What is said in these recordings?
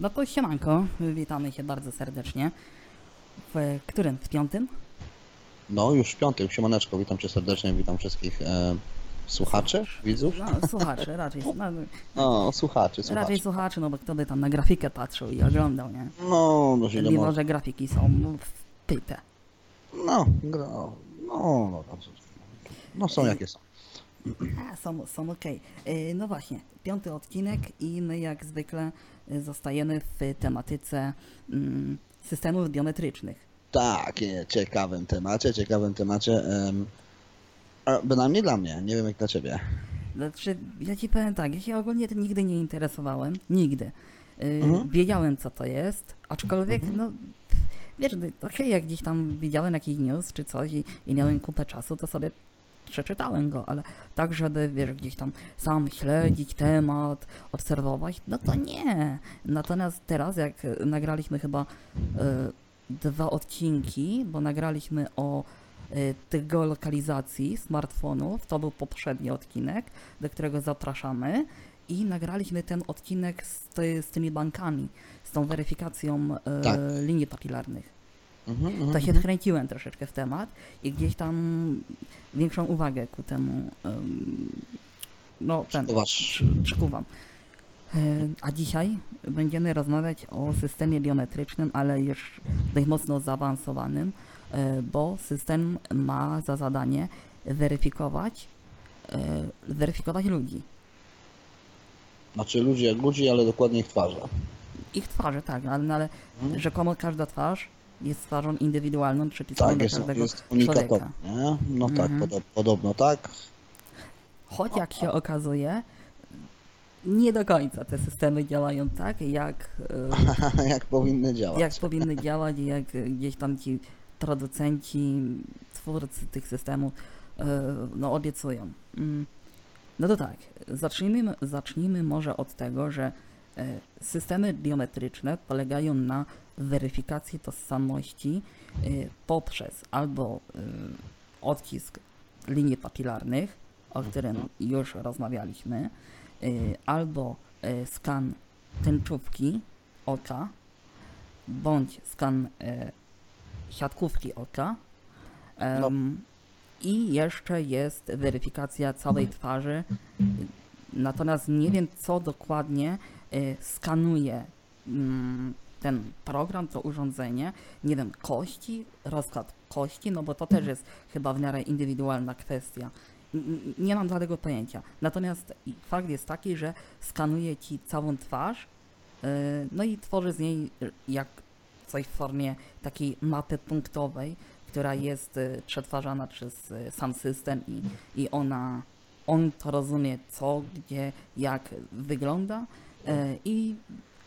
No to siemanko, witamy się bardzo serdecznie. W którym? W piątym? No już w piątym, siemaneczko, witam cię serdecznie, witam wszystkich słuchaczy, widzów? No, słuchaczy, raczej. No, słuchaczy. Raczej słuchaczy, no bo kto by tam na grafikę patrzył i oglądał, nie? No, dość mimo, że grafiki są wpite. No, są jakie są. Są okej. Okay. No właśnie, piąty odcinek i my jak zwykle zostajemy w tematyce systemów biometrycznych. Tak, ciekawym temacie. Bynajmniej dla mnie, nie wiem jak dla ciebie. Znaczy, ja ci powiem tak, ja się ogólnie tym nigdy nie interesowałem, nigdy. Wiedziałem co to jest, aczkolwiek no wiesz, okej, jak gdzieś tam widziałem jakiś news czy coś i miałem kupę czasu, to sobie przeczytałem go, ale tak, żeby wiesz, gdzieś tam sam śledzić temat, obserwować, no to nie. Natomiast teraz, jak nagraliśmy chyba dwa odcinki, bo nagraliśmy o tych geolokalizacji smartfonów, to był poprzedni odcinek, do którego zapraszamy, i nagraliśmy ten odcinek z tymi bankami, z tą weryfikacją linii papilarnych. To się wkręciłem troszeczkę w temat i gdzieś tam większą uwagę ku temu przykuwam. A dzisiaj będziemy rozmawiać o systemie biometrycznym, ale już dość mocno zaawansowanym, bo system ma za zadanie weryfikować ludzi. Znaczy ludzi jak ludzi, ale dokładnie ich twarze. Ich twarze, tak, ale rzekomo każda twarz jest twarzą indywidualną, przypisaną do każdego człowieka. Nie? No tak, podobno tak. Choć jak się okazuje, nie do końca te systemy działają tak, jak powinny działać. Jak powinny działać i jak gdzieś tam ci producenci, twórcy tych systemów obiecują. No to tak, zacznijmy może od tego, że systemy biometryczne polegają na weryfikacji tożsamości poprzez albo odcisk linii papilarnych, o którym już rozmawialiśmy, albo skan tęczówki oka, bądź skan siatkówki oka. I jeszcze jest weryfikacja całej twarzy, natomiast nie wiem co dokładnie skanuje ten program, to urządzenie, nie wiem, kości, rozkład kości, no bo to też jest chyba w miarę indywidualna kwestia. Nie mam dla tego pojęcia. Natomiast fakt jest taki, że skanuje ci całą twarz, no i tworzy z niej jak coś w formie takiej mapy punktowej, która jest przetwarzana przez sam system i on to rozumie co, gdzie, jak wygląda i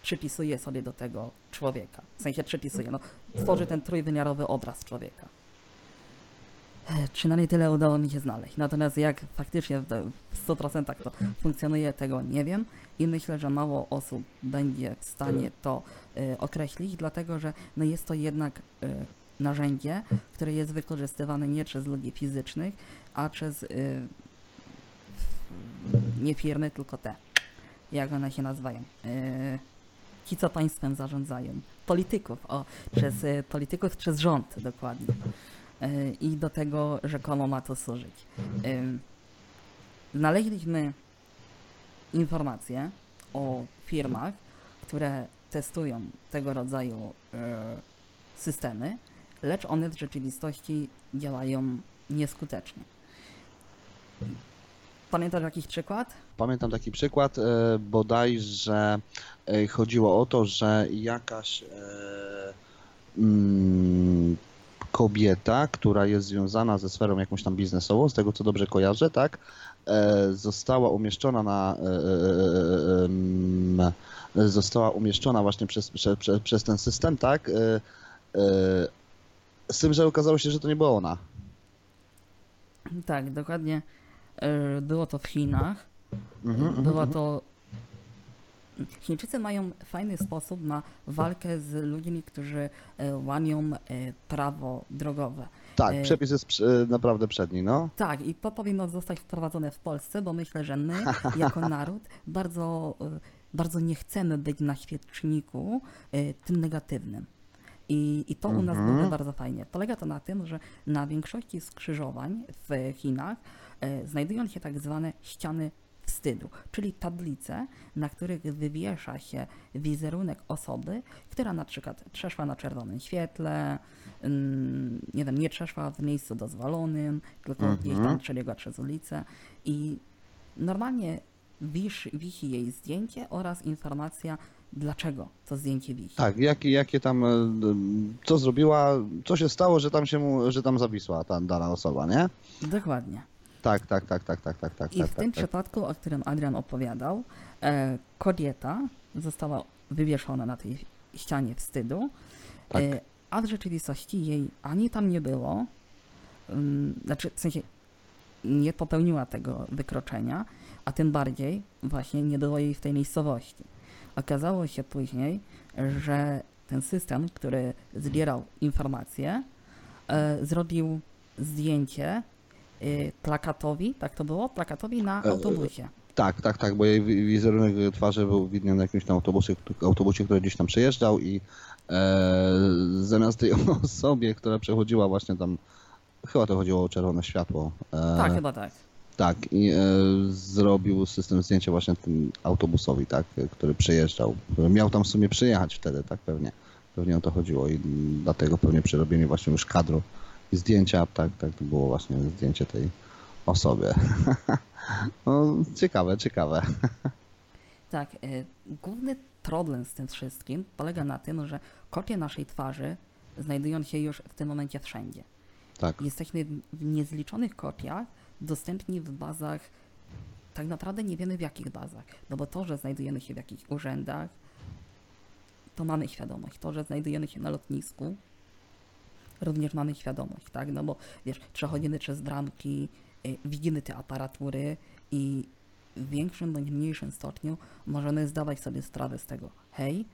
przypisuje sobie do tego człowieka. W sensie przypisuje, no tworzy ten trójwymiarowy obraz człowieka. Przynajmniej tyle udało mi się znaleźć. Natomiast jak faktycznie w 100% to funkcjonuje, tego nie wiem i myślę, że mało osób będzie w stanie to określić, dlatego że no jest to jednak narzędzie, które jest wykorzystywane nie przez ludzi fizycznych, a przez nie firmy, tylko te, jak one się nazywają, ci co państwem zarządzają, polityków przez rząd dokładnie. I do tego rzekomo ma to służyć. Znaleźliśmy informacje o firmach, które testują tego rodzaju systemy, lecz one w rzeczywistości działają nieskutecznie. Pamiętasz jakiś przykład? Pamiętam taki przykład, bodajże chodziło o to, że jakaś kobieta, która jest związana ze sferą jakąś tam biznesową, z tego co dobrze kojarzę, tak, została umieszczona właśnie przez ten system, tak, z tym, że okazało się, że to nie była ona. Tak, dokładnie. Było to w Chinach. Była to... Chińczycy mają fajny sposób na walkę z ludźmi, którzy łamią prawo drogowe. Tak, przepis jest naprawdę przedni, no. Tak, i to powinno zostać wprowadzone w Polsce, bo myślę, że my jako naród bardzo bardzo nie chcemy być na świeczniku tym negatywnym. I to u nas wygląda bardzo fajnie. Polega to na tym, że na większości skrzyżowań w Chinach znajdują się tak zwane ściany wstydu, czyli tablice, na których wywiesza się wizerunek osoby, która na przykład przeszła na czerwonym świetle, nie wiem, nie przeszła w miejscu dozwolonym, tylko gdzieś tam przebiegła przez ulicę i normalnie wisi jej zdjęcie oraz informacja, dlaczego to zdjęcie wisi. Tak, jakie tam, co zrobiła, co się stało, że tam zawisła ta dana osoba, nie? Dokładnie. Tak. I w tym przypadku, o którym Adrian opowiadał, kobieta została wywieszona na tej ścianie wstydu, tak. A w rzeczywistości jej ani tam nie było, znaczy w sensie nie popełniła tego wykroczenia, a tym bardziej właśnie nie było jej w tej miejscowości. Okazało się później, że ten system, który zbierał informacje, zrobił zdjęcie plakatowi, tak to było? Plakatowi na autobusie. Tak, bo jej wizerunek twarzy był widniany na jakimś tam autobusie, który gdzieś tam przejeżdżał i zamiast tej osobie, która przechodziła właśnie tam, chyba to chodziło o czerwone światło. Tak, chyba tak. Tak, i zrobił system zdjęcia właśnie tym autobusowi, tak, który przejeżdżał, który miał tam w sumie przyjechać wtedy, tak pewnie o to chodziło i dlatego pewnie przerobienie właśnie już kadru i zdjęcia, tak, to było właśnie zdjęcie tej osoby. No, ciekawe. Tak, główny problem z tym wszystkim polega na tym, że kopie naszej twarzy znajdują się już w tym momencie wszędzie. Tak. Jesteśmy w niezliczonych kopiach, dostępni w bazach, tak naprawdę nie wiemy w jakich bazach, no bo to, że znajdujemy się w jakichś urzędach, to mamy świadomość, to, że znajdujemy się na lotnisku, również mamy świadomość, tak, no bo wiesz, przechodzimy przez bramki, widzimy te aparatury i w większym bądź mniejszym stopniu możemy zdawać sobie sprawę z tego, hej,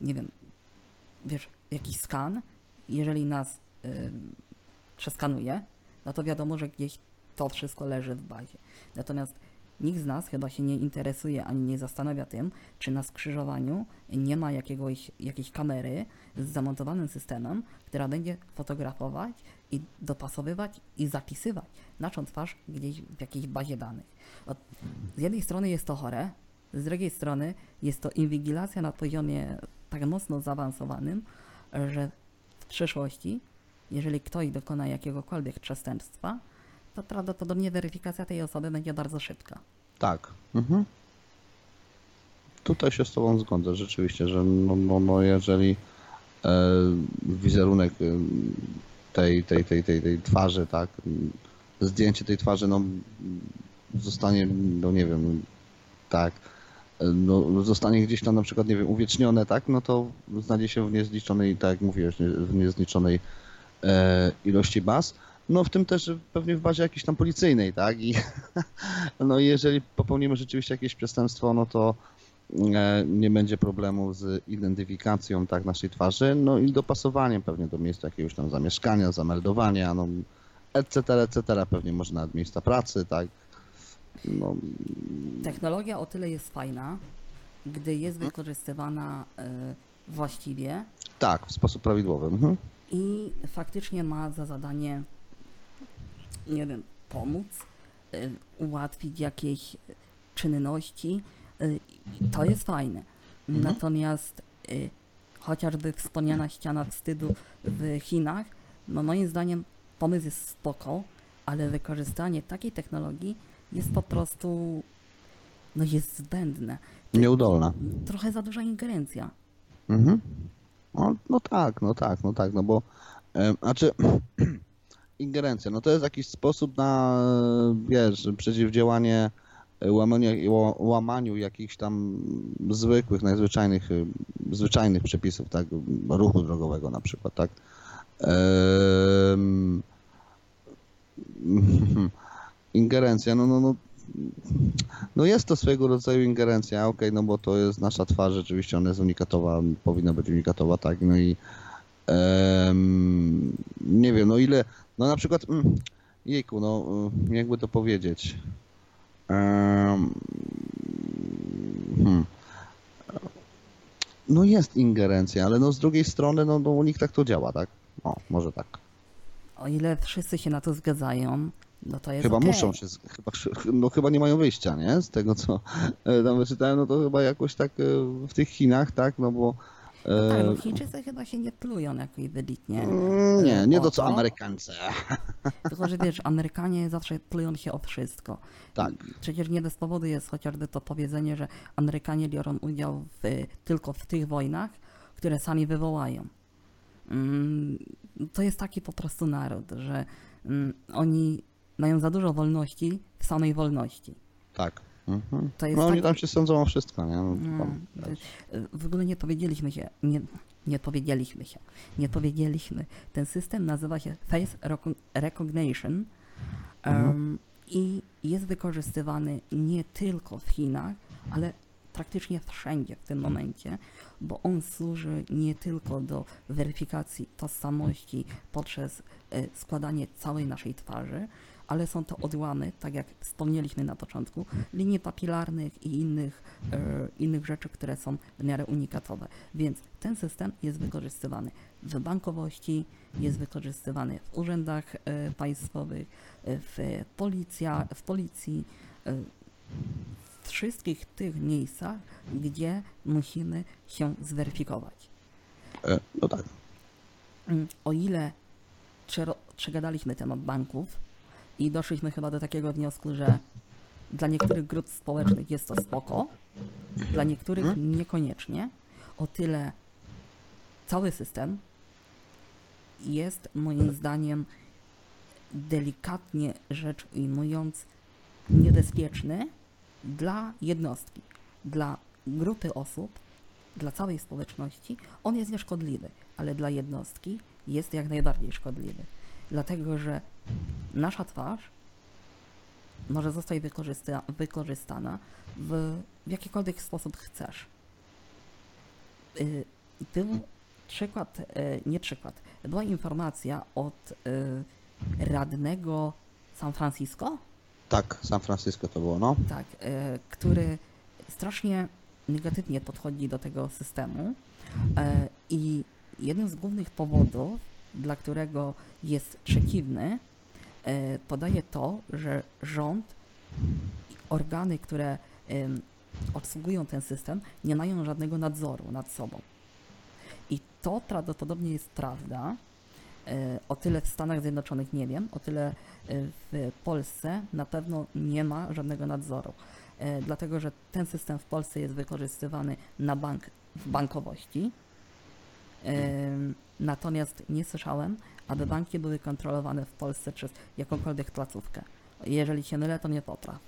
nie wiem, wiesz, jakiś skan, jeżeli nas przeskanuje, no to wiadomo, że gdzieś to wszystko leży w bazie. Natomiast nikt z nas chyba się nie interesuje ani nie zastanawia tym, czy na skrzyżowaniu nie ma jakiejś kamery z zamontowanym systemem, która będzie fotografować i dopasowywać i zapisywać naszą twarz gdzieś w jakiejś bazie danych. Z jednej strony jest to chore, z drugiej strony jest to inwigilacja na poziomie tak mocno zaawansowanym, że w przyszłości, jeżeli ktoś dokona jakiegokolwiek przestępstwa, to prawdopodobnie weryfikacja tej osoby będzie bardzo szybka. Tak. Tutaj się z Tobą zgodzę rzeczywiście, że no jeżeli wizerunek tej twarzy, tak, zdjęcie tej twarzy zostanie, zostanie gdzieś tam na przykład, uwiecznione, tak, no to znajdzie się w niezliczonej, tak jak mówiłeś, w niezliczonej ilości baz. No w tym też pewnie w bazie jakiejś tam policyjnej, tak? I no jeżeli popełnimy rzeczywiście jakieś przestępstwo, no to nie będzie problemu z identyfikacją, tak, naszej twarzy, no i dopasowaniem pewnie do miejsca jakiegoś tam zamieszkania, zameldowania, no etc., pewnie może nawet miejsca pracy, tak? No. Technologia o tyle jest fajna, gdy jest wykorzystywana właściwie. Tak, w sposób prawidłowy. I faktycznie ma za zadanie, nie wiem, pomóc, ułatwić jakieś czynności. To jest fajne. Natomiast chociażby wspomniana ściana wstydu w Chinach, no moim zdaniem pomysł jest spoko, ale wykorzystanie takiej technologii jest po prostu, jest zbędne. Nieudolna. Trochę za duża ingerencja. No tak, no bo ingerencja, no to jest jakiś sposób na, przeciwdziałanie łamaniu jakichś tam zwykłych, zwyczajnych przepisów, tak, ruchu drogowego na przykład, tak. Ingerencja, no jest to swojego rodzaju ingerencja, okej, no bo to jest nasza twarz, rzeczywiście ona jest unikatowa, powinna być unikatowa, tak, no i nie wiem, na przykład, jakby to powiedzieć, no jest ingerencja, ale no z drugiej strony no u nich tak to działa, tak? No, może tak. O ile wszyscy się na to zgadzają, no to jest chyba okay. Muszą się, chyba nie mają wyjścia, nie? Z tego co tam wyczytałem, no to chyba jakoś tak w tych Chinach, tak? No bo... Tak, no Chińczycy chyba się nie plują jakoś wybitnie. Nie, nie to co Amerykańcy. Tylko, że wiesz, Amerykanie zawsze plują się o wszystko. Tak. Przecież nie bez powodu jest chociażby to powiedzenie, że Amerykanie biorą udział tylko w tych wojnach, które sami wywołają. To jest taki po prostu naród, że oni mają za dużo wolności w samej wolności. Tak. Mhm. To jest no oni taki... tam się sądzą o wszystko, nie? W ogóle nie powiedzieliśmy się. Ten system nazywa się Face Recognition i jest wykorzystywany nie tylko w Chinach, ale praktycznie wszędzie w tym momencie, bo on służy nie tylko do weryfikacji tożsamości poprzez składanie całej naszej twarzy, ale są to odłamy, tak jak wspomnieliśmy na początku, linii papilarnych i innych rzeczy, które są w miarę unikatowe. Więc ten system jest wykorzystywany w bankowości, jest wykorzystywany w urzędach państwowych, w policji, w wszystkich tych miejscach, gdzie musimy się zweryfikować. No tak. O ile przegadaliśmy temat banków, i doszliśmy chyba do takiego wniosku, że dla niektórych grup społecznych jest to spoko, dla niektórych niekoniecznie. O tyle cały system jest moim zdaniem delikatnie rzecz ujmując niebezpieczny dla jednostki, dla grupy osób, dla całej społeczności. On jest nieszkodliwy, ale dla jednostki jest jak najbardziej szkodliwy. Dlatego, że nasza twarz może zostać wykorzystana w jakikolwiek sposób chcesz. Był przykład, nie przykład, była informacja od radnego San Francisco? Tak, San Francisco to było, no. Tak, który strasznie negatywnie podchodzi do tego systemu i jednym z głównych powodów, dla którego jest przeciwny, podaje to, że rząd i organy, które obsługują ten system, nie mają żadnego nadzoru nad sobą. I to prawdopodobnie jest prawda. O tyle w Stanach Zjednoczonych nie wiem, o tyle w Polsce na pewno nie ma żadnego nadzoru, dlatego że ten system w Polsce jest wykorzystywany na w bankowości. Natomiast nie słyszałem, aby banki były kontrolowane w Polsce przez jakąkolwiek placówkę. Jeżeli się mylę, to nie popraw.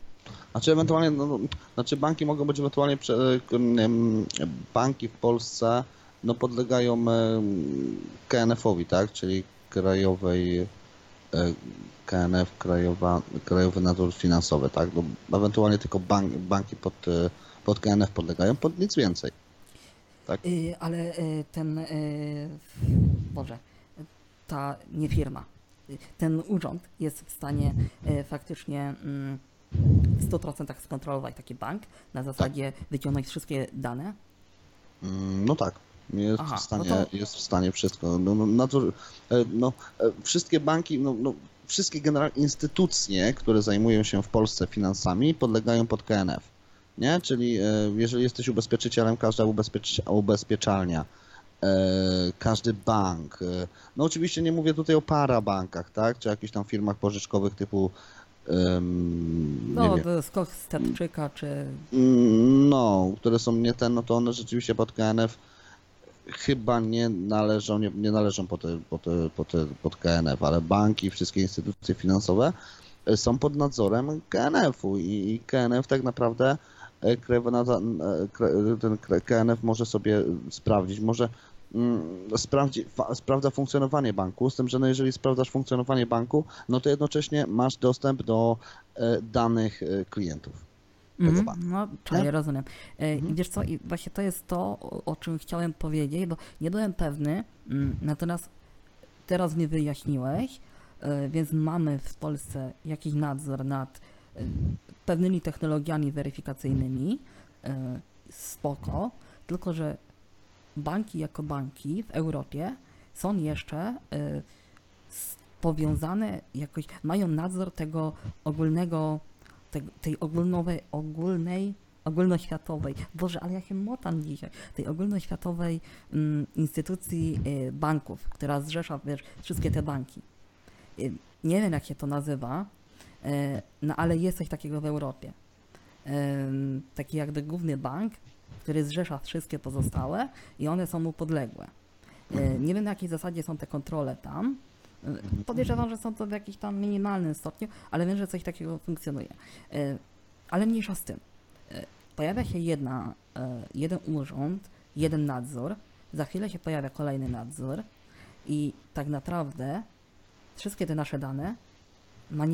Znaczy ewentualnie, no, znaczy banki mogą być ewentualnie, banki w Polsce no, podlegają KNF-owi, tak? Czyli krajowej, KNF, Krajowy Nadzór Finansowy, tak? No, ewentualnie tylko banki pod KNF podlegają, pod nic więcej. Tak? Ale ten, Boże, ta nie firma, ten urząd jest w stanie faktycznie w 100% skontrolować taki bank, na zasadzie tak. Wyciągnąć wszystkie dane? No tak, jest, aha, jest w stanie wszystko. Wszystkie banki, wszystkie generalnie instytucje, które zajmują się w Polsce finansami, podlegają pod KNF. Nie? Czyli jeżeli jesteś ubezpieczycielem, każda ubezpieczalnia, każdy bank, no oczywiście nie mówię tutaj o parabankach, tak? Czy jakichś tam firmach pożyczkowych typu, Skok z Tepczyka, czy... No, które są nie ten, no to one rzeczywiście pod KNF chyba nie należą pod KNF, ale banki, wszystkie instytucje finansowe są pod nadzorem KNF-u i KNF tak naprawdę ten KNF może sobie sprawdzić, sprawdza funkcjonowanie banku, z tym, że no jeżeli sprawdzasz funkcjonowanie banku, no to jednocześnie masz dostęp do danych klientów. Ja rozumiem. Wiesz co, i właśnie to jest to, o czym chciałem powiedzieć, bo nie byłem pewny, natomiast teraz mi wyjaśniłeś, więc mamy w Polsce jakiś nadzór nad pewnymi technologiami weryfikacyjnymi, spoko, tylko że banki jako banki w Europie są jeszcze powiązane jakoś, mają nadzór tego ogólnego, tej ogólnoświatowej, Boże, ale ja się motam dzisiaj, tej ogólnoświatowej instytucji banków, która zrzesza, wiesz, wszystkie te banki. Nie wiem, jak się to nazywa, no ale jest coś takiego w Europie. Taki jakby główny bank, który zrzesza wszystkie pozostałe i one są mu podległe. Nie wiem, na jakiej zasadzie są te kontrole tam. Podejrzewam, że są to w jakimś tam minimalnym stopniu, ale wiem, że coś takiego funkcjonuje. Ale mniejsza z tym. Pojawia się jeden urząd, jeden nadzór, za chwilę się pojawia kolejny nadzór i tak naprawdę wszystkie te nasze dane ma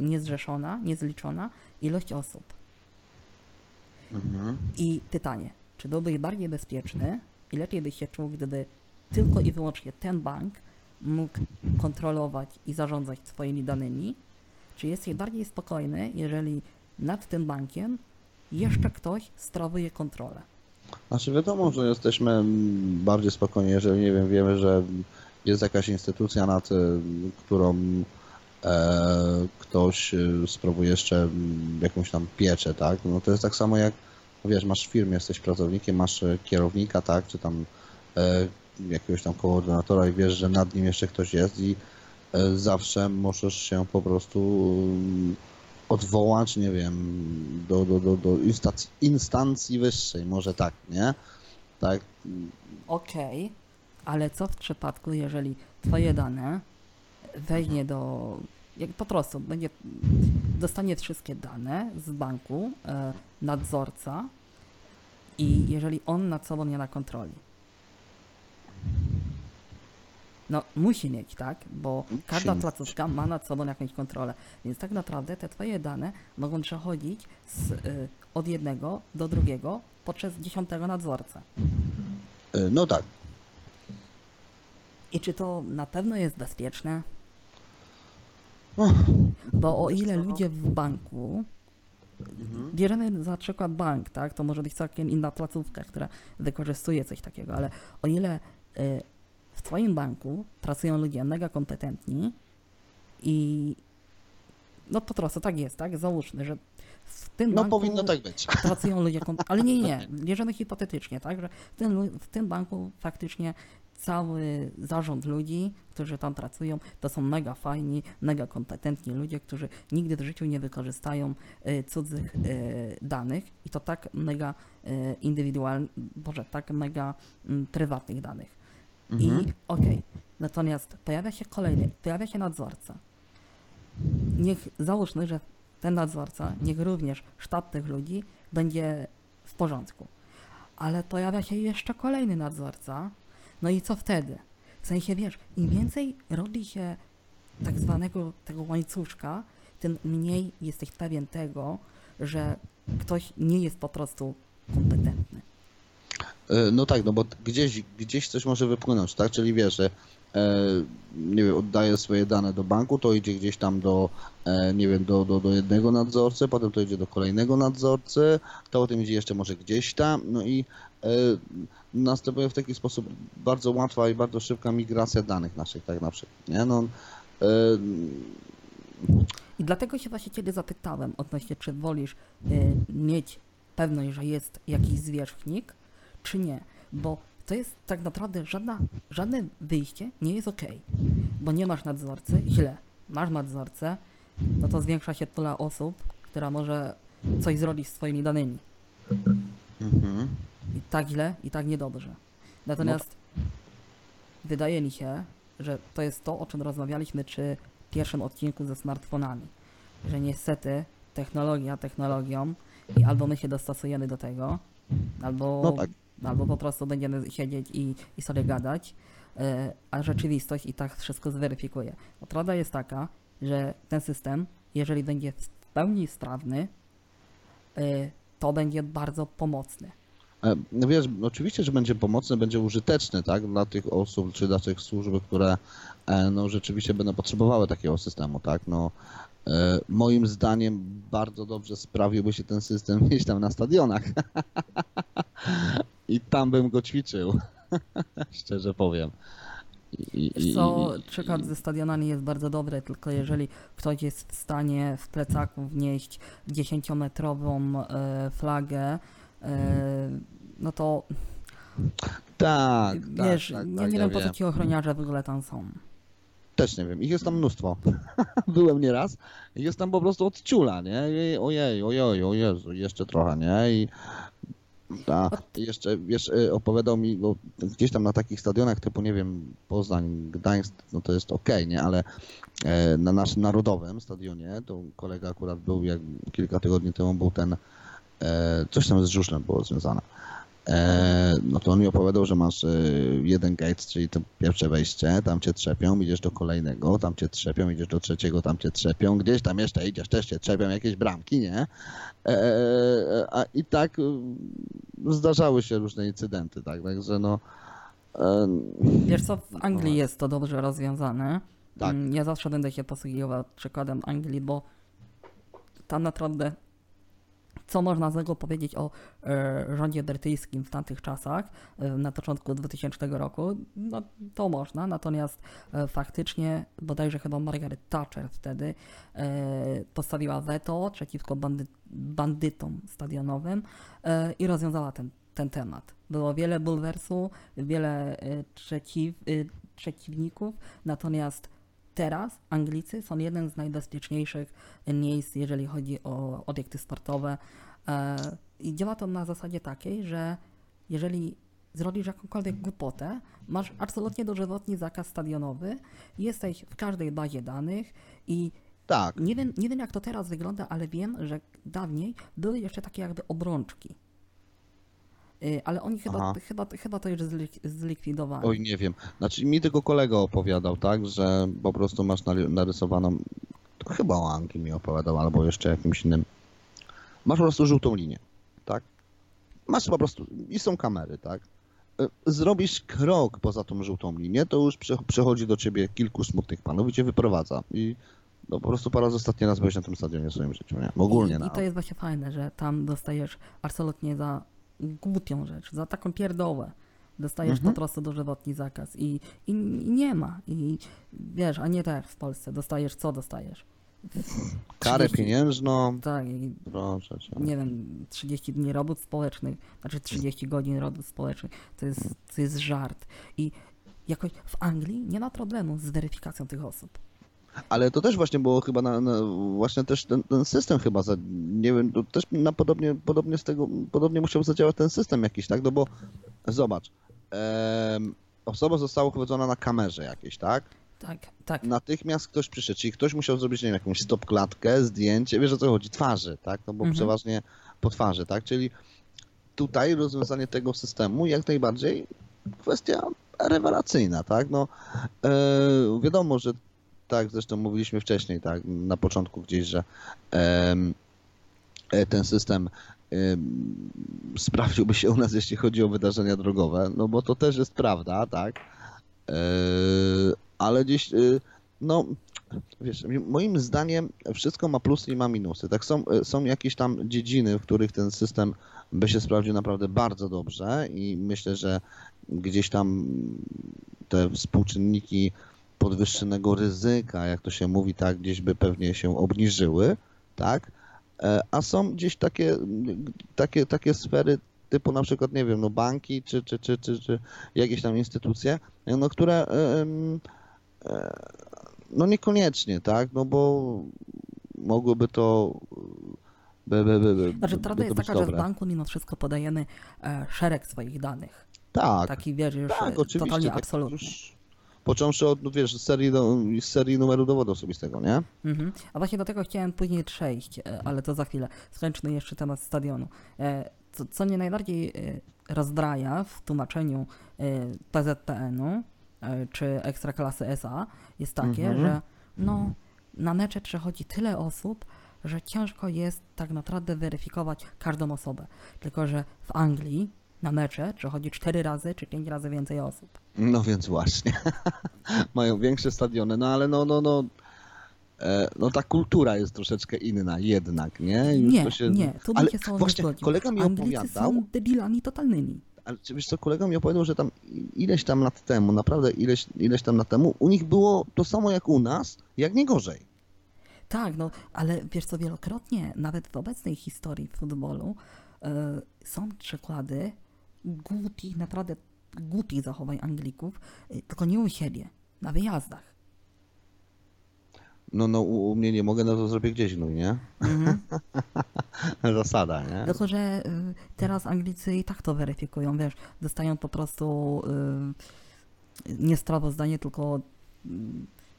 niezrzeszona, niezliczona ilość osób. Mhm. I pytanie, czy byłbyś bardziej bezpieczny i lepiej byś się czuł, gdyby tylko i wyłącznie ten bank mógł kontrolować i zarządzać swoimi danymi, czy jesteś bardziej spokojny, jeżeli nad tym bankiem jeszcze ktoś sprawuje kontrolę? Znaczy wiadomo, że jesteśmy bardziej spokojni, jeżeli nie wiem, wiemy, że jest jakaś instytucja, nad którą ktoś sprawuje jeszcze jakąś tam pieczę, tak? No to jest tak samo jak, wiesz, masz w firmie, jesteś pracownikiem, masz kierownika, tak? Czy tam jakiegoś tam koordynatora i wiesz, że nad nim jeszcze ktoś jest i zawsze możesz się po prostu odwołać, nie wiem, do instancji wyższej, może tak, nie? Tak. Okej, ale co w przypadku, jeżeli twoje dane weźmie jak po prostu dostanie wszystkie dane z banku, nadzorca, i jeżeli on nad sobą nie ma kontroli? No musi mieć, tak? Bo każda placówka ma nad sobą jakąś kontrolę. Więc tak naprawdę te twoje dane mogą przechodzić od jednego do drugiego podczas 10. nadzorca. No tak. I czy to na pewno jest bezpieczne? Bo o ile ludzie w banku, bierzemy za przykład bank, tak? To może być całkiem inna placówka, która wykorzystuje coś takiego, ale o ile w twoim banku pracują ludzie mega kompetentni i no po prostu tak jest, tak? Załóżmy, że w tym banku powinno tak być. Pracują ludzie ale nie, bierzemy hipotetycznie, tak? Że w tym banku faktycznie cały zarząd ludzi, którzy tam pracują, to są mega fajni, mega kompetentni ludzie, którzy nigdy w życiu nie wykorzystają cudzych danych i to tak mega indywidualnych, tak mega prywatnych danych. I okej. Natomiast pojawia się nadzorca. Załóżmy, że ten nadzorca, niech również sztab tych ludzi będzie w porządku. Ale pojawia się jeszcze kolejny nadzorca, no i co wtedy? W sensie, wiesz, im więcej robi się tak zwanego tego łańcuszka, tym mniej jesteś pewien tego, że ktoś nie jest po prostu kompetentny. No tak, no bo gdzieś coś może wypłynąć, tak? Czyli wiesz, że nie wiem, oddaję swoje dane do banku, to idzie gdzieś tam do jednego nadzorcy, potem to idzie do kolejnego nadzorcy, to potem idzie jeszcze może gdzieś tam, no i następuje w taki sposób bardzo łatwa i bardzo szybka migracja danych naszych, tak na przykład, nie? No, I dlatego się właśnie ciebie zapytałem odnośnie, czy wolisz mieć pewność, że jest jakiś zwierzchnik, czy nie, bo to jest tak naprawdę żadne wyjście nie jest okej, bo nie masz nadzorcy, źle, masz nadzorcę, no to zwiększa się pula osób, która może coś zrobić z swoimi danymi. I tak źle, i tak niedobrze. Natomiast wydaje mi się, że to jest to, o czym rozmawialiśmy przy pierwszym odcinku ze smartfonami, że niestety technologia technologią i albo my się dostosujemy do tego, albo po prostu będziemy siedzieć i sobie gadać, a rzeczywistość i tak wszystko zweryfikuje. Bo prawda jest taka, że ten system, jeżeli będzie w pełni sprawny, to będzie bardzo pomocny. Wiesz, oczywiście, że będzie pomocny, będzie użyteczny, tak, dla tych osób czy dla tych służb, które no, rzeczywiście będą potrzebowały takiego systemu, tak. No, moim zdaniem bardzo dobrze sprawiłby się ten system gdzieś tam na stadionach i tam bym go ćwiczył. szczerze powiem. Przykład ze stadionami jest bardzo dobry, tylko jeżeli ktoś jest w stanie w plecaku wnieść 10-metrową flagę, no to tak, wiesz, tak, nie wiem po co ci ochroniarze w ogóle tam są. Też nie wiem, ich jest tam mnóstwo. Byłem nieraz i jest tam po prostu od ciula, nie? Ojej, ojej, o Jezu, jeszcze trochę, nie? I jeszcze wiesz, opowiadał mi, bo gdzieś tam na takich stadionach typu, nie wiem, Poznań, Gdańsk, no to jest okej, nie? Ale na naszym narodowym stadionie, to kolega akurat był, jak kilka tygodni temu był ten, coś tam z żużlem było związane. No to on mi opowiadał, że masz jeden gate, czyli to pierwsze wejście, tam cię trzepią, idziesz do kolejnego, tam cię trzepią, idziesz do trzeciego, tam cię trzepią, gdzieś tam jeszcze idziesz, też cię trzepią, jakieś bramki, nie? A i tak zdarzały się różne incydenty, tak? Także no... Wiesz co, w Anglii jest to dobrze rozwiązane. Tak. Ja zawsze będę się posługiwał przykładem Anglii, bo tam naprawdę... Co można złego powiedzieć o rządzie brytyjskim w tamtych czasach, na początku 2000 roku? No to można, natomiast faktycznie, bodajże chyba Margaret Thatcher wtedy postawiła weto przeciwko bandytom stadionowym i rozwiązała ten temat. Było wiele bulwersu, wiele przeciwników, natomiast teraz Anglicy są jednym z najbezpieczniejszych miejsc, jeżeli chodzi o obiekty sportowe. I działa to na zasadzie takiej, że jeżeli zrobisz jakąkolwiek głupotę, masz absolutnie dożywotni zakaz stadionowy, jesteś w każdej bazie danych i tak. Nie wiem jak to teraz wygląda, ale wiem, że dawniej były jeszcze takie jakby obrączki. Ale oni chyba to już zlikwidowali. Oj, nie wiem. Znaczy mi tego kolega opowiadał, tak, że po prostu masz narysowaną, to chyba o Anglii mi opowiadał, albo jeszcze jakimś innym. Masz po prostu żółtą linię, tak? Masz po prostu, i są kamery, tak? Zrobisz krok poza tą żółtą linię, to już przychodzi do ciebie kilku smutnych panów i cię wyprowadza. I no po prostu po raz ostatni raz byłeś na tym stadionie w swoim życiu, nie? Ogólnie I to jest właśnie fajne, że tam dostajesz absolutnie za głupią rzecz, za taką pierdołę. Dostajesz po prostu dożywotni zakaz i nie ma. I wiesz, a nie tak jak w Polsce. Dostajesz co dostajesz? Karę pieniężną. Tak. Proszę cię. Nie wiem, 30 dni robót społecznych, znaczy 30 godzin robót społecznych. To jest żart. I jakoś w Anglii nie ma problemu z weryfikacją tych osób. Ale to też właśnie było chyba właśnie też ten system chyba, nie wiem, to też podobnie musiał zadziałać ten system jakiś, tak? No bo zobacz, osoba została uchwycona na kamerze jakiejś, tak? Tak. Natychmiast ktoś przyszedł, czyli ktoś musiał zrobić, nie wiem, jakąś stopklatkę, zdjęcie, wiesz o co chodzi, twarzy, tak? No bo przeważnie po twarzy, tak? Czyli tutaj rozwiązanie tego systemu jak najbardziej kwestia rewelacyjna, tak? No wiadomo, że tak, zresztą mówiliśmy wcześniej, tak, na początku gdzieś, że ten system sprawdziłby się u nas, jeśli chodzi o wydarzenia drogowe, no bo to też jest prawda, tak, ale gdzieś, no wiesz, moim zdaniem wszystko ma plusy i ma minusy, tak, są jakieś tam dziedziny, w których ten system by się sprawdził naprawdę bardzo dobrze i myślę, że gdzieś tam te współczynniki podwyższonego ryzyka, jak to się mówi, tak, gdzieś by pewnie się obniżyły, tak, a są gdzieś takie sfery typu na przykład, nie wiem, no banki, czy jakieś tam instytucje, no które no niekoniecznie, tak, no bo mogłyby to znaczy, prawda jest taka, dobre. Że w banku mimo wszystko podajemy szereg swoich danych. Tak. Taki, wiesz, już tak, oczywiście, totalnie tak, absolutny. Już... Począwszy od, wiesz, serii numeru dowodu osobistego, nie? A właśnie do tego chciałem później przejść, ale to za chwilę. Skończmy jeszcze temat stadionu. Co mnie najbardziej rozdraja w tłumaczeniu PZPN-u czy Ekstraklasy SA jest takie, że no, na mecze przechodzi tyle osób, że ciężko jest tak naprawdę weryfikować każdą osobę. Tylko że w Anglii na mecze przechodzi 4 razy czy 5 razy więcej osób. No więc właśnie. Mają większe stadiony, no ale no ta kultura jest troszeczkę inna jednak, nie? Już nie, to się... nie. Tu by się ale właśnie kolega mi opowiadał... Anglicy są debilami totalnymi. Ale wiesz co, kolega mi opowiadał, że tam ileś tam lat temu, naprawdę ileś tam lat temu, u nich było to samo jak u nas, jak nie gorzej. Tak, no ale wiesz co, wielokrotnie, nawet w obecnej historii futbolu są przykłady głupich, naprawdę głupich zachowań Anglików, tylko nie u siebie, na wyjazdach. No u mnie nie mogę, no to zrobię gdzieś, no nie? Mhm. Zasada, nie? Tylko, że teraz Anglicy i tak to weryfikują, wiesz, dostają po prostu nie sprawozdanie, tylko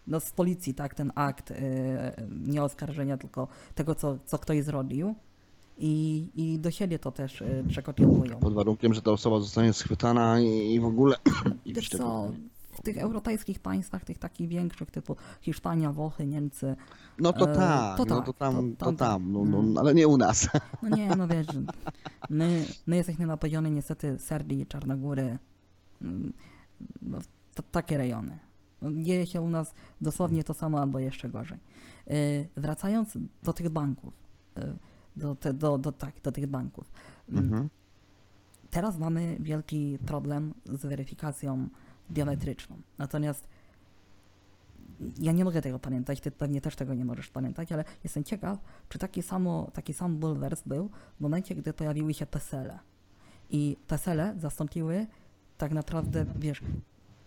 no z policji, tak, ten akt nie oskarżenia, tylko tego, co ktoś zrobił i do siebie to też przekopionują. Pod warunkiem, że ta osoba zostanie schwytana i w ogóle... Wiesz co? W tych europejskich państwach, tych takich większych, typu Hiszpania, Włochy, Niemcy. No to tak, to tam. No, ale nie u nas. No nie, no wiesz, my jesteśmy na poziomie niestety Serbii, Czarnogóry, takie rejony. Dzieje się u nas dosłownie to samo albo jeszcze gorzej. Wracając do tych banków, do tych banków. Mhm. Teraz mamy wielki problem z weryfikacją biometryczną. Natomiast ja nie mogę tego pamiętać, ty pewnie też tego nie możesz pamiętać, ale jestem ciekaw, czy taki sam bulwers był w momencie, gdy pojawiły się PESEL-e. I PESEL-e zastąpiły tak naprawdę, wiesz,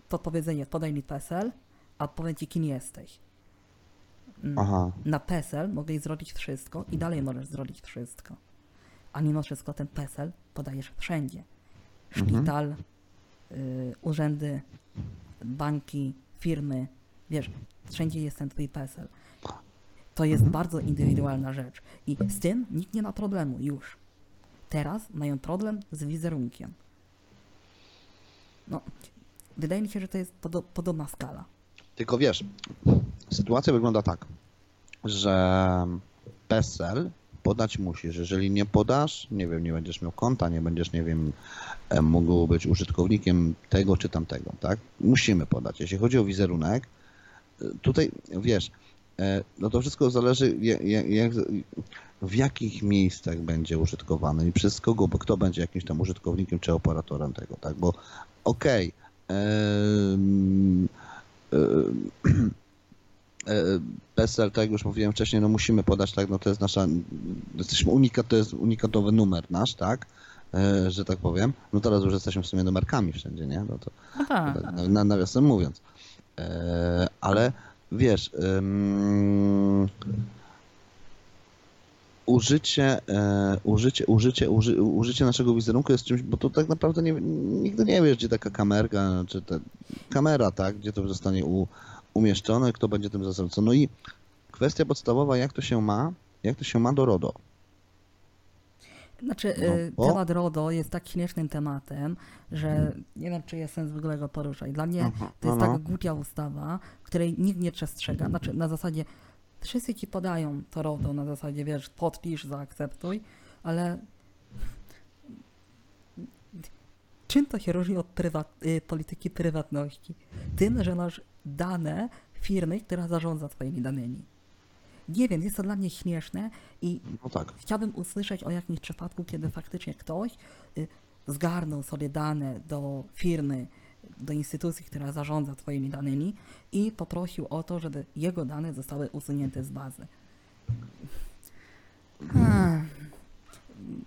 to powiedzenie podaj mi PESEL, a powiem ci kim jesteś. Aha. Na PESEL mogę zrobić wszystko i dalej możesz zrobić wszystko. A mimo wszystko ten PESEL podajesz wszędzie. Szpital, urzędy, banki, firmy, wiesz, wszędzie jest ten twój PESEL. To jest bardzo indywidualna rzecz i z tym nikt nie ma problemu już. Teraz mają problem z wizerunkiem. No, wydaje mi się, że to jest podobna skala. Tylko wiesz, sytuacja wygląda tak, że PESEL podać musisz. Jeżeli nie podasz, nie wiem, nie będziesz miał konta, nie będziesz, nie wiem, mógł być użytkownikiem tego czy tamtego, tak? Musimy podać. Jeśli chodzi o wizerunek, tutaj wiesz, no to wszystko zależy w jakich miejscach będzie użytkowany i przez kogo, bo kto będzie jakimś tam użytkownikiem czy operatorem tego, tak? Bo okej, PESEL, tak jak już mówiłem wcześniej, no musimy podać, tak, no to jest nasza, to jest unikatowy numer nasz, tak, że tak powiem. No teraz już jesteśmy w sumie numerkami wszędzie, nie? No to, nawiasem mówiąc. Ale wiesz, użycie naszego wizerunku jest czymś, bo to tak naprawdę nigdy nie wiesz, gdzie taka kamerka, czy ta kamera, tak, gdzie to zostanie umieszczone, kto będzie tym zarządzał. No i kwestia podstawowa, jak to się ma do RODO. Znaczy, temat RODO jest tak śmiesznym tematem, że nie wiem, czy jest sens w ogóle go poruszać. Dla mnie to jest taka głupia ustawa, której nikt nie przestrzega. Znaczy, na zasadzie wszyscy ci podają to RODO, na zasadzie, wiesz, podpisz, zaakceptuj, ale czym to się różni od polityki prywatności? Tym, że masz dane firmy, która zarządza twoimi danymi. Nie wiem, jest to dla mnie śmieszne i no tak. Chciałbym usłyszeć o jakimś przypadku, kiedy faktycznie ktoś zgarnął sobie dane do firmy, do instytucji, która zarządza twoimi danymi i poprosił o to, żeby jego dane zostały usunięte z bazy.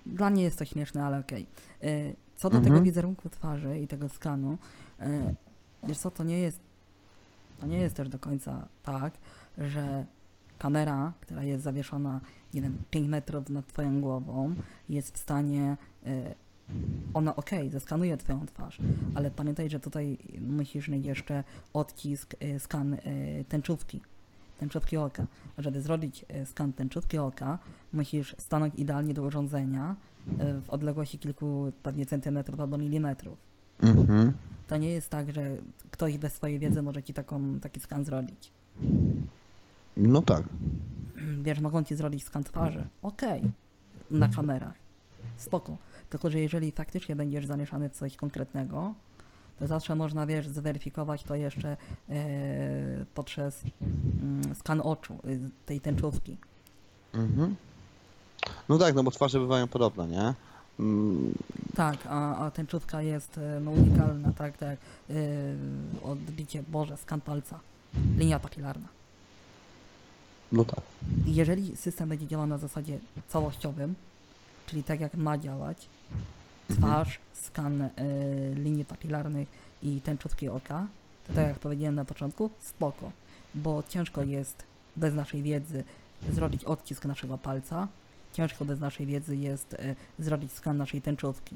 Dla mnie jest to śmieszne, ale okej. Co do tego wizerunku twarzy i tego skanu, wiesz co, to nie jest też do końca tak, że kamera, która jest zawieszona, nie wiem, 5 metrów nad twoją głową, jest w stanie, ona zeskanuje twoją twarz, ale pamiętaj, że tutaj musisz mieć jeszcze odcisk, skan tęczówki oka. Żeby zrobić skan tęczówki oka, musisz stanąć idealnie do urządzenia w odległości kilku pewnie centymetrów albo milimetrów. Mhm. To nie jest tak, że ktoś bez swojej wiedzy może ci taki skan zrobić. No tak. Wiesz, mogą ci zrobić skan twarzy. Okej. Na kamerach. Spoko. Tylko, że jeżeli faktycznie będziesz zamieszany w coś konkretnego, to zawsze można, wiesz, zweryfikować to jeszcze poprzez skan oczu, tej tęczówki. Mhm. No tak, no bo twarze bywają podobne, nie? Tak, a tęczówka jest unikalna, tak, tak, odbicie, Boże, skan palca, linia pakilarna. No tak. Jeżeli system będzie działał na zasadzie całościowym, czyli tak jak ma działać, twarz, skan linii pakilarnych i tęczówki oka, to tak jak powiedziałem na początku, spoko, bo ciężko jest bez naszej wiedzy zrobić odcisk naszego palca, ciężko bez naszej wiedzy jest zrobić skan naszej tęczówki.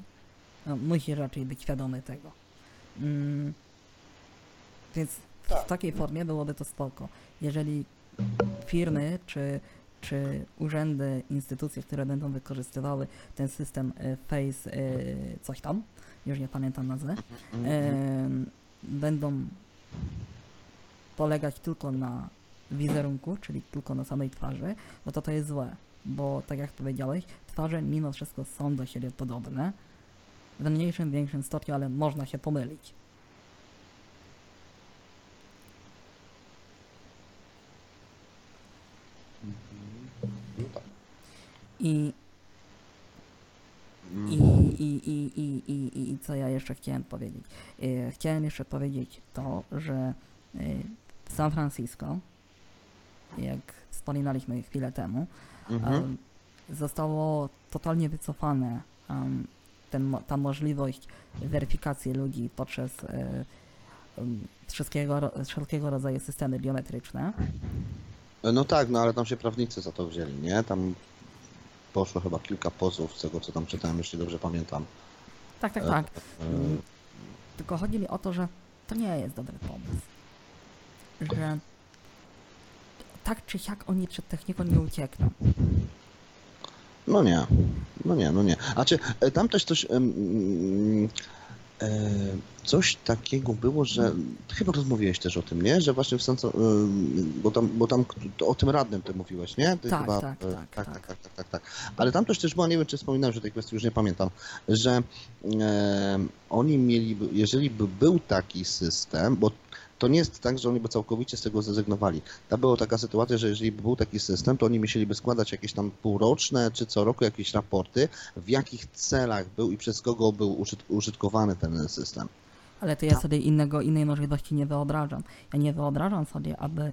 No, musi raczej być świadomy tego. Więc w takiej formie byłoby to spoko. Jeżeli firmy czy urzędy, instytucje, które będą wykorzystywały ten system Face coś tam, już nie pamiętam nazwy, będą polegać tylko na wizerunku, czyli tylko na samej twarzy, no to to jest złe, bo tak jak powiedziałeś, twarze mimo wszystko są do siebie podobne, w mniejszym, większym stopniu, ale można się pomylić. I co ja jeszcze chciałem powiedzieć? Chciałem jeszcze powiedzieć to, że w San Francisco, jak wspominaliśmy chwilę temu, zostało totalnie wycofane ta możliwość weryfikacji ludzi poprzez wszelkiego rodzaju systemy biometryczne. No tak, no ale tam się prawnicy za to wzięli, nie? Tam poszło chyba kilka pozów z tego, co tam czytałem, jeśli dobrze pamiętam. Tak. Tylko chodzi mi o to, że to nie jest dobry pomysł. Że tak czy siak oni przed techniką nie uciekną. No nie. A czy tam też coś... Coś takiego było, że chyba rozmówiłeś też o tym, nie? Że właśnie w sensie, bo tam o tym radnym ty mówiłeś, nie? Tak. Ale tam też była, nie wiem czy wspominałem, że tej kwestii już nie pamiętam, że oni mieli, jeżeli by był taki system, bo to nie jest tak, że oni by całkowicie z tego zrezygnowali. Tam była taka sytuacja, że jeżeli by był taki system, to oni musieliby składać jakieś tam półroczne czy co roku jakieś raporty, w jakich celach był i przez kogo był użytkowany ten system. Ale to ja sobie innej możliwości nie wyobrażam. Ja nie wyobrażam sobie, aby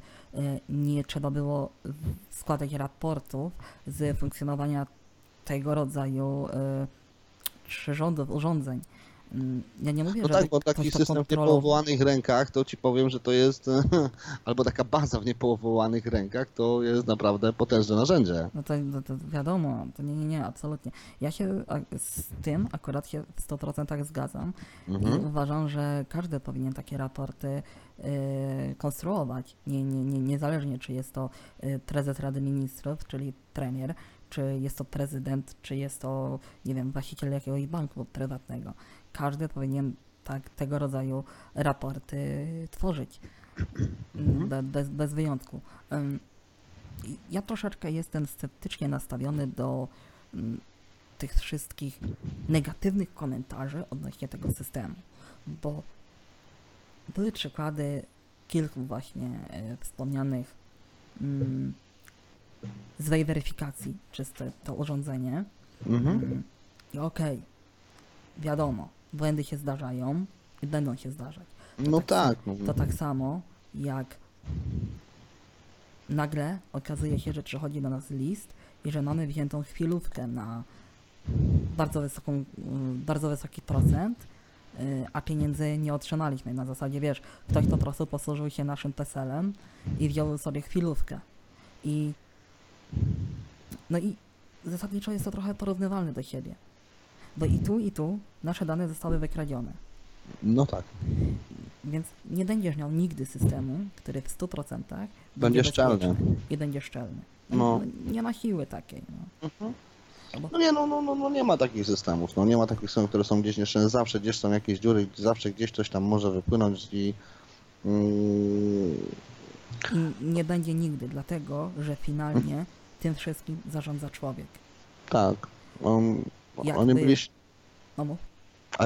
nie trzeba było składać raportów z funkcjonowania tego rodzaju przyrządów, urządzeń. Ja nie mówię, no że tak, bo taki system w niepowołanych rękach, to ci powiem, że to jest, albo taka baza w niepowołanych rękach, to jest naprawdę potężne narzędzie. No to wiadomo, to nie, absolutnie. Ja się z tym akurat się w 100% zgadzam i uważam, że każdy powinien takie raporty konstruować, niezależnie czy jest to prezes Rady Ministrów, czyli premier, czy jest to prezydent, czy jest to, nie wiem, właściciel jakiegoś banku prywatnego. Każdy powinien tego rodzaju raporty tworzyć, bez wyjątku. Ja troszeczkę jestem sceptycznie nastawiony do tych wszystkich negatywnych komentarzy odnośnie tego systemu, bo były przykłady kilku właśnie wspomnianych złej weryfikacji przez to urządzenie. I okej, wiadomo, błędy się zdarzają i będą się zdarzać. To tak samo jak nagle okazuje się, że przychodzi do nas list i że mamy wziętą chwilówkę na bardzo wysoki procent, a pieniędzy nie otrzymaliśmy. Na zasadzie, wiesz, ktoś po prostu posłużył się naszym PESEL-em i wziął sobie chwilówkę. I zasadniczo jest to trochę porównywalne do siebie. Bo i tu nasze dane zostały wykradzione. No tak. Więc nie będziesz miał nigdy systemu, który w 100% będzie szczelny. I będzie szczelny. No. Nie ma siły takiej. No. Nie ma takich systemów. No, nie ma takich systemów, które są gdzieś nieszczelne. Zawsze gdzieś są jakieś dziury, zawsze gdzieś coś tam może wypłynąć I nie będzie nigdy, dlatego że finalnie tym wszystkim zarządza człowiek. Tak. A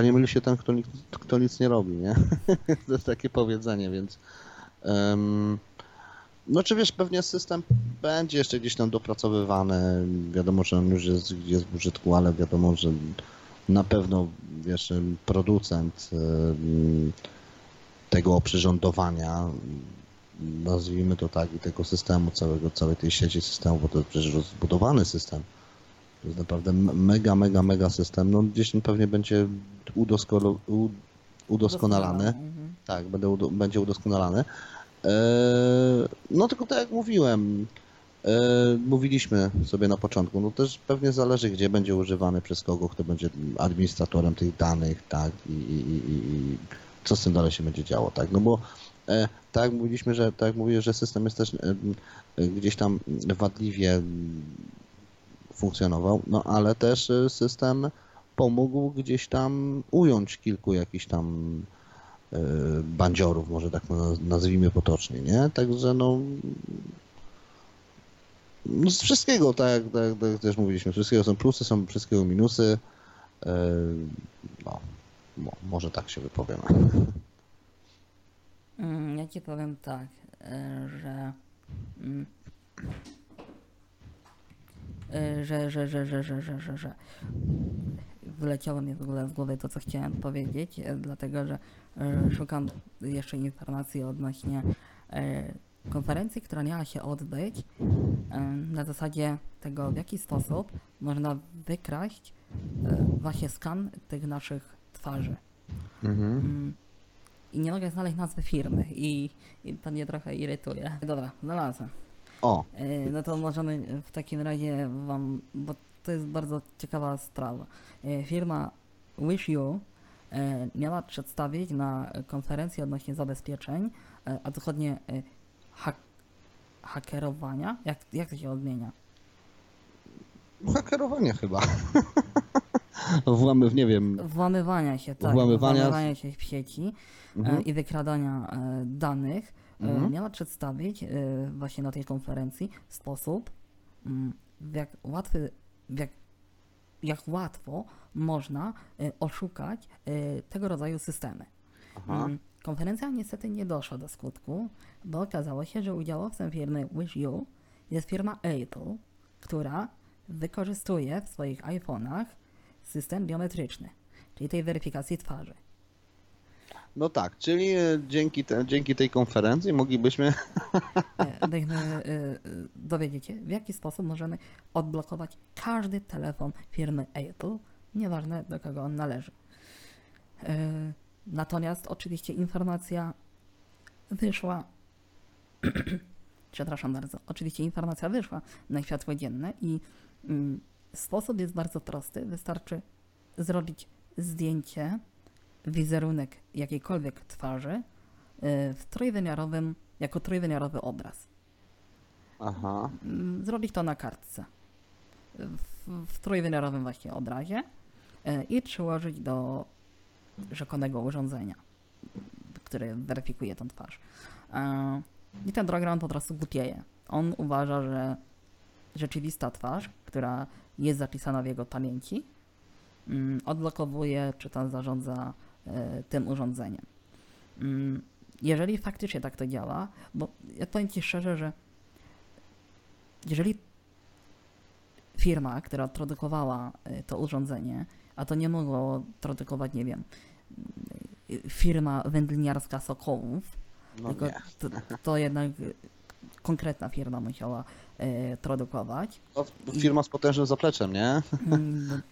nie myli się ten, kto nic nie robi, nie? To jest takie powiedzenie, więc No czy wiesz, pewnie system będzie jeszcze gdzieś tam dopracowywany, wiadomo, że on już jest w użytku, ale wiadomo, że na pewno, wiesz, producent tego oprzyrządowania, nazwijmy to tak, i tego systemu, całej tej sieci systemów, bo to jest przecież rozbudowany system, to jest naprawdę mega system, no gdzieś tam pewnie będzie udoskonalany, tak, będzie udoskonalany. No tylko tak jak mówiłem, mówiliśmy sobie na początku, no też pewnie zależy, gdzie będzie używany, przez kogo, kto będzie administratorem tych danych, tak, i co z tym dalej się będzie działo, tak, no bo tak mówiliśmy, że tak mówię, że system jest też gdzieś tam wadliwie funkcjonował, no ale też system pomógł gdzieś tam ująć kilku jakichś tam bandziorów, może tak nazwijmy potocznie, nie? Także no z wszystkiego, tak też mówiliśmy, wszystkiego są plusy, są wszystkiego minusy, no może tak się wypowiem. Ja ci powiem tak, że wyleciało mi w ogóle z głowy to, co chciałem powiedzieć, dlatego że szukam jeszcze informacji odnośnie konferencji, która miała się odbyć, na zasadzie tego, w jaki sposób można wykraść właśnie skan tych naszych twarzy. Mhm. I nie mogę znaleźć nazwy firmy i to mnie trochę irytuje. Dobra, znalazłem. O. No to możemy w takim razie wam, bo to jest bardzo ciekawa sprawa. Firma WishU miała przedstawić na konferencji odnośnie zabezpieczeń, a dokładnie hakerowania. Jak to się odmienia? Hakerowanie chyba. Nie wiem. Włamywania się, tak. Włamywania się w sieci i wykradania danych. Miała przedstawić właśnie na tej konferencji sposób, jak łatwo można oszukać tego rodzaju systemy. Aha. Konferencja niestety nie doszła do skutku, bo okazało się, że udziałowcem firmy WishU jest firma Apple, która wykorzystuje w swoich iPhone'ach system biometryczny, czyli tej weryfikacji twarzy. No tak, czyli dzięki tej konferencji moglibyśmy dowiedzieć się, w jaki sposób możemy odblokować każdy telefon firmy Apple, nieważne do kogo on należy. Natomiast oczywiście informacja wyszła na światło dzienne i sposób jest bardzo prosty, wystarczy zrobić zdjęcie, wizerunek jakiejkolwiek twarzy jako trójwymiarowy obraz. Aha. Zrobić to na kartce w trójwymiarowym właśnie obrazie i przyłożyć do rzekomego urządzenia, które weryfikuje tą twarz. I ten program po prostu głupieje. On uważa, że rzeczywista twarz, która jest zapisana w jego pamięci, odblokowuje czy tam zarządza tym urządzeniem. Jeżeli faktycznie tak to działa, bo ja powiem ci szczerze, że jeżeli firma, która produkowała to urządzenie, a to nie mogło produkować, nie wiem, firma wędliniarska Sokołów, tylko to jednak konkretna firma musiała produkować. Firma z potężnym zapleczem, nie?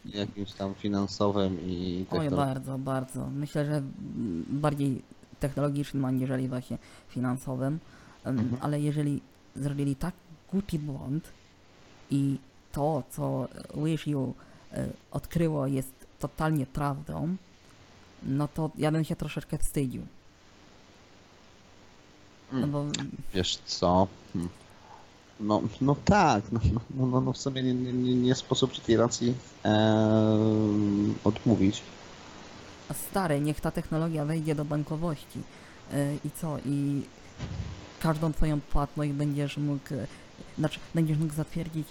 Jakimś tam finansowym i technologicznym. Oj, bardzo. Myślę, że bardziej technologicznym, aniżeli właśnie finansowym. Ale jeżeli zrobili tak głupi błąd i to, co WishU odkryło, jest totalnie prawdą, no to ja bym się troszeczkę wstydził. No bo... Wiesz co? No tak, no w sumie nie sposób przy tej racji odmówić. Stary, niech ta technologia wejdzie do bankowości i co? I każdą twoją płatność będziesz mógł zatwierdzić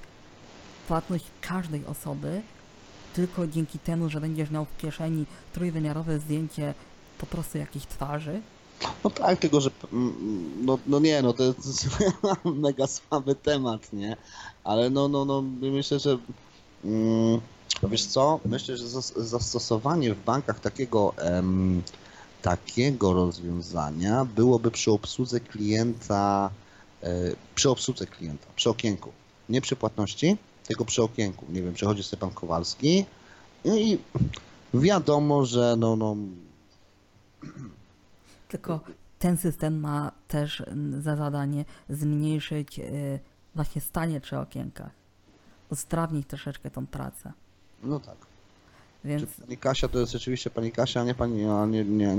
płatność każdej osoby tylko dzięki temu, że będziesz miał w kieszeni trójwymiarowe zdjęcie po prostu jakiejś twarzy. No tak, tylko że to jest mega słaby temat, nie? Ale myślę, że wiesz co? Myślę, że zastosowanie w bankach takiego rozwiązania byłoby przy obsłudze klienta, przy okienku. Nie przy płatności, tylko przy okienku. Nie wiem, przychodzi sobie pan Kowalski i wiadomo, że Tylko ten system ma też za zadanie zmniejszyć właśnie stanie przy okienkach. Usprawnić troszeczkę tą pracę. No tak. Więc... Czy pani Kasia to jest rzeczywiście pani Kasia, a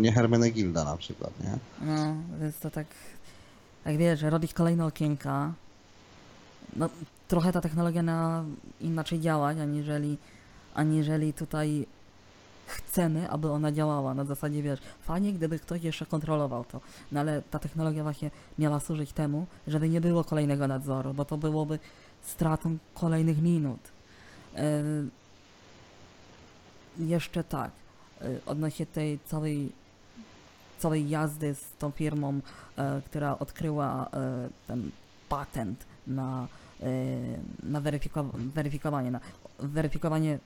nie Hermenegilda na przykład, nie? No, więc to tak, jak wiesz, robić kolejne okienka, no trochę ta technologia inaczej działać, aniżeli tutaj chcemy, aby ona działała. Na zasadzie, wiesz, fajnie, gdyby ktoś jeszcze kontrolował to, no ale ta technologia właśnie miała służyć temu, żeby nie było kolejnego nadzoru, bo to byłoby stratą kolejnych minut. Jeszcze tak, odnośnie tej całej jazdy z tą firmą, która odkryła ten patent na weryfikowanie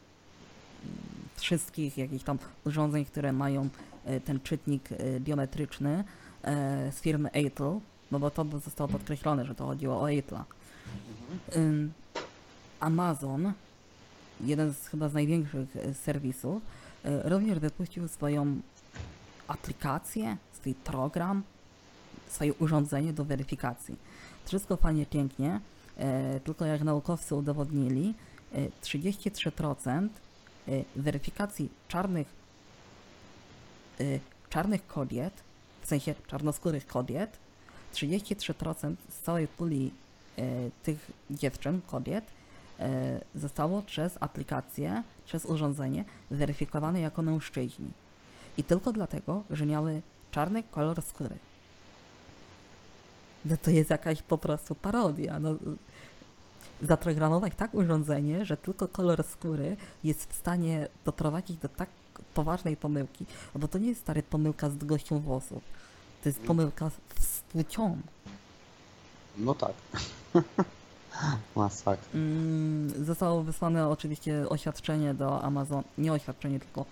wszystkich jakichś tam urządzeń, które mają ten czytnik biometryczny z firmy Apple, no bo to zostało podkreślone, że to chodziło o Apple'a. Amazon, jeden z chyba z największych serwisów, również wypuścił swoją aplikację, swój program, swoje urządzenie do weryfikacji. Wszystko fajnie, pięknie, tylko jak naukowcy udowodnili, 33% weryfikacji czarnych kobiet, w sensie czarnoskórych kobiet, 33% z całej puli tych dziewczyn, kobiet, zostało przez aplikację, przez urządzenie weryfikowane jako mężczyźni. I tylko dlatego, że miały czarny kolor skóry. No to jest jakaś po prostu parodia. No, zaprogramować tak urządzenie, że tylko kolor skóry jest w stanie doprowadzić do tak poważnej pomyłki. Bo to nie jest stary pomyłka z długością włosów. To jest pomyłka z płcią. No tak. Masakra. Zostało wysłane oczywiście oświadczenie do Amazon, nie oświadczenie, tylko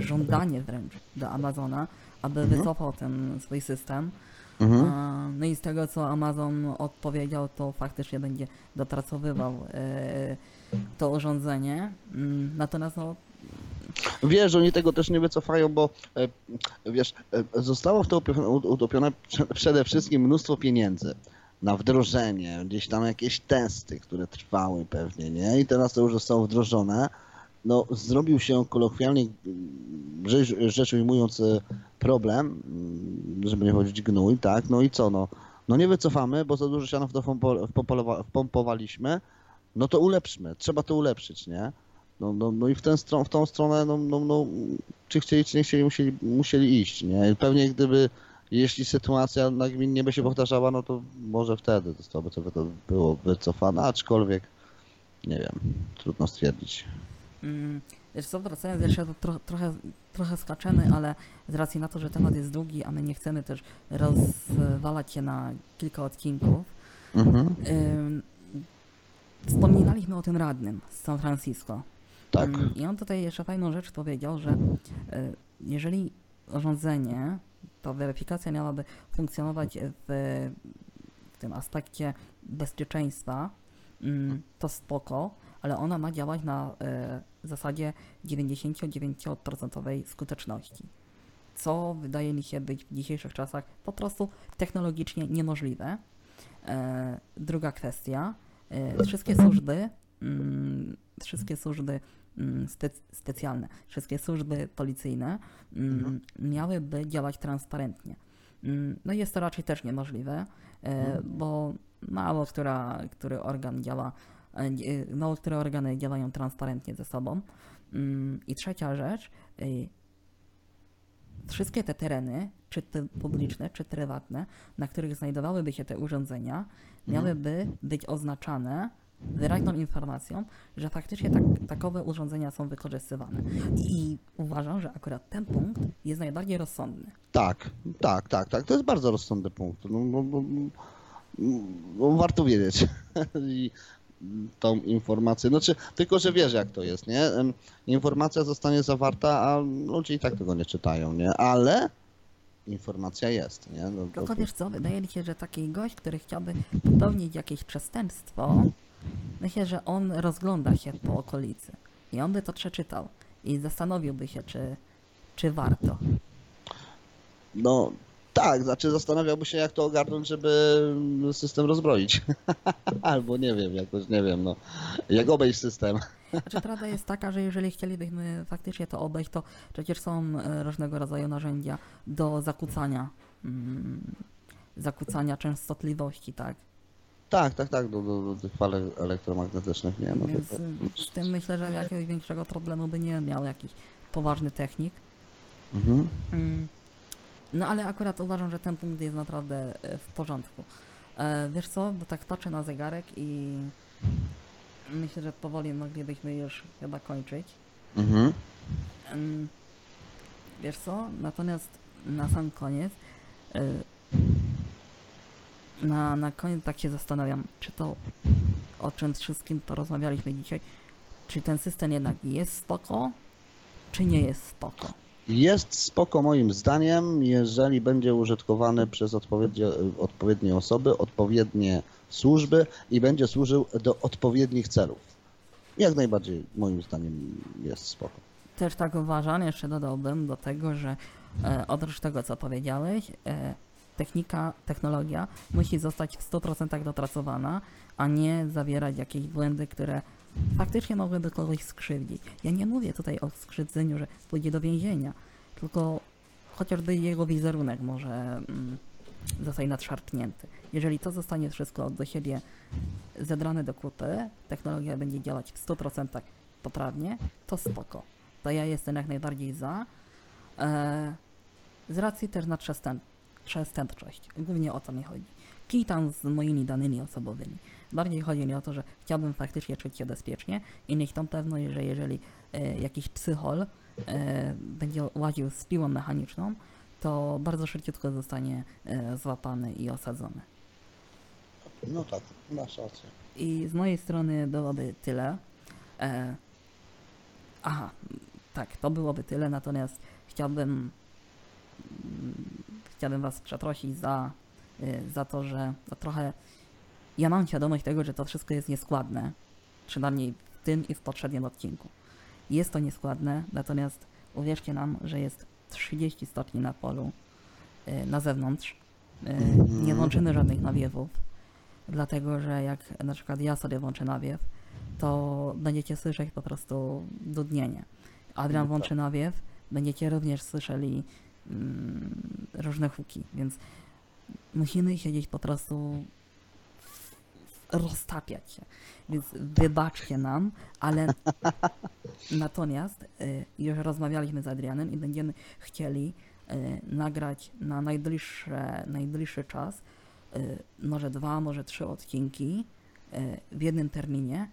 żądanie wręcz do Amazona, aby wycofał ten swój system. No i z tego, co Amazon odpowiedział, to faktycznie będzie dopracowywał to urządzenie. Natomiast wiesz, oni tego też nie wycofają, bo wiesz, zostało w to utopione przede wszystkim mnóstwo pieniędzy na wdrożenie, gdzieś tam jakieś testy, które trwały pewnie, nie? I teraz to już zostało wdrożone. No, zrobił się kolokwialnie, rzecz ujmując, problem, żeby nie chodzić gnój, tak? No i co, no nie wycofamy, bo za dużo siano w to wpompowaliśmy, no to ulepszmy, trzeba to ulepszyć, nie? No i w tą stronę, czy chcieli, czy nie chcieli, musieli iść, nie? Pewnie jeśli sytuacja nagminnie by się powtarzała, no to może wtedy zostałoby to było wycofane, aczkolwiek nie wiem, trudno stwierdzić. Wiesz co, wracając jeszcze, trochę skaczemy, ale z racji na to, że temat jest długi, a my nie chcemy też rozwalać się na kilka odcinków, wspominaliśmy o tym radnym z San Francisco. Tak. I on tutaj jeszcze fajną rzecz powiedział, że jeżeli urządzenie, to weryfikacja miałaby funkcjonować w tym aspekcie bezpieczeństwa, to spoko, ale ona ma działać na zasadzie 99% skuteczności, co wydaje mi się być w dzisiejszych czasach po prostu technologicznie niemożliwe. Druga kwestia, wszystkie służby specjalne, wszystkie służby policyjne miałyby działać transparentnie. No jest to raczej też niemożliwe, bo mało które organy działają transparentnie ze sobą. I trzecia rzecz, wszystkie te tereny, czy te publiczne, czy prywatne, na których znajdowałyby się te urządzenia, miałyby być oznaczane wyraźną informacją, że faktycznie takowe urządzenia są wykorzystywane. I uważam, że akurat ten punkt jest najbardziej rozsądny. Tak. To jest bardzo rozsądny punkt. No, warto wiedzieć tą informację. Znaczy, tylko że wiesz, jak to jest, nie? Informacja zostanie zawarta, a ludzie i tak tego nie czytają, nie? Ale informacja jest, nie? No, tylko wiesz co, wydaje mi się, że taki gość, który chciałby popełnić jakieś przestępstwo, myślę, że on rozgląda się po okolicy i on by to przeczytał i zastanowiłby się, czy warto. No tak, znaczy zastanawiałby się, jak to ogarnąć, żeby system rozbroić. Albo nie wiem, jakoś nie wiem, no, jak obejść system. Znaczy, prawda jest taka, że jeżeli chcielibyśmy faktycznie to obejść, to przecież są różnego rodzaju narzędzia do zakłócania częstotliwości, tak? Tak, do tych fal elektromagnetycznych, nie? No więc to... z tym myślę, że jakiegoś większego problemu by nie miał jakiś poważny technik. Mhm. No ale akurat uważam, że ten punkt jest naprawdę w porządku. Wiesz co, bo tak patrzę na zegarek i myślę, że powoli moglibyśmy już chyba kończyć. Mhm. Wiesz co, natomiast na sam koniec, na koniec tak się zastanawiam, czy to, o czym wszystkim to rozmawialiśmy dzisiaj, czy ten system jednak jest spoko, czy nie jest spoko? Jest spoko moim zdaniem, jeżeli będzie użytkowany przez odpowiednie osoby, odpowiednie służby i będzie służył do odpowiednich celów. Jak najbardziej moim zdaniem jest spoko. Też tak uważam, jeszcze dodałbym do tego, że oprócz tego, co powiedziałeś, technologia musi zostać w 100% dopracowana, a nie zawierać jakieś błędy, które faktycznie mogłyby kogoś skrzywdzić. Ja nie mówię tutaj o skrzywdzeniu, że pójdzie do więzienia, tylko chociażby jego wizerunek może zostać nadszarpnięty. Jeżeli to zostanie wszystko do siebie zebrane do kupy, technologia będzie działać w 100% poprawnie, to spoko. To ja jestem jak najbardziej za. Z racji też na przestępczość. Głównie o to mi chodzi. Kij tam z moimi danymi osobowymi. Bardziej chodzi mi o to, że chciałbym faktycznie czuć się bezpiecznie i mieć tą pewność, że jeżeli jakiś psychol będzie łaził z piłą mechaniczną, to bardzo szybciutko zostanie złapany i osadzony. No tak, masz rację. I z mojej strony byłoby tyle. To byłoby tyle, natomiast chciałbym was przeprosić za to, że to trochę... Ja mam świadomość tego, że to wszystko jest nieskładne, przynajmniej w tym i w poprzednim odcinku. Jest to nieskładne, natomiast uwierzcie nam, że jest 30 stopni na polu, na zewnątrz. Nie włączymy żadnych nawiewów, dlatego że jak na przykład ja sobie włączę nawiew, to będziecie słyszeć po prostu dudnienie. Adrian włączy nawiew, będziecie również słyszeli różne huki, więc musimy siedzieć po prostu, roztapiać się, więc wybaczcie nam, ale natomiast już rozmawialiśmy z Adrianem i będziemy chcieli nagrać na najbliższy czas może 2, może 3 odcinki w jednym terminie.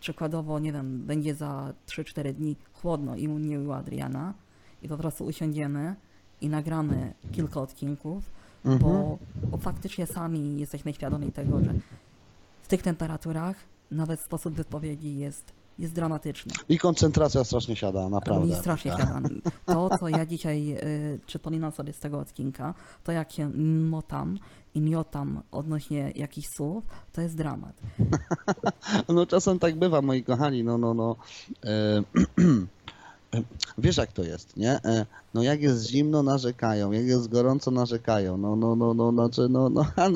Przykładowo, nie wiem, będzie za 3-4 dni chłodno i u mnie i u Adriana i po prostu usiądziemy i nagramy kilka odcinków, bo faktycznie sami jesteśmy świadomi tego, że w tych temperaturach nawet sposób wypowiedzi jest dramatyczny. I koncentracja strasznie siada, naprawdę. Siada. To, co ja dzisiaj przypominam sobie z tego odcinka, to jak się motam i miotam odnośnie jakichś słów, to jest dramat. No czasem tak bywa, moi kochani, no. Wiesz, jak to jest, nie? No jak jest zimno, narzekają, jak jest gorąco, narzekają, no,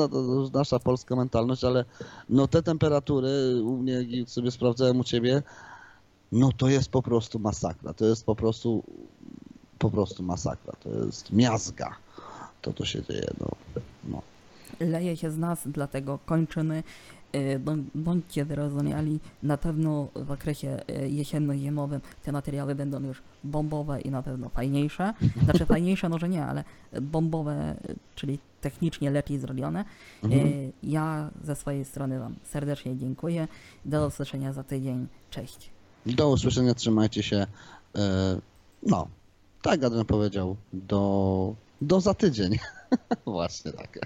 to już nasza polska mentalność, ale no te temperatury u mnie, jak sobie sprawdzałem u ciebie, no to jest po prostu masakra, to jest po prostu masakra, to jest miazga, to się dzieje, no. Leje się z nas, dlatego kończymy. Bądźcie zrozumiali, na pewno w okresie jesienno-zimowym te materiały będą już bombowe i na pewno fajniejsze. Znaczy fajniejsze może nie, ale bombowe, czyli technicznie lepiej zrobione. Mhm. Ja ze swojej strony Wam serdecznie dziękuję. Do usłyszenia za tydzień. Cześć. Do usłyszenia, trzymajcie się. No, tak Adrian powiedział, do za tydzień. Właśnie tak.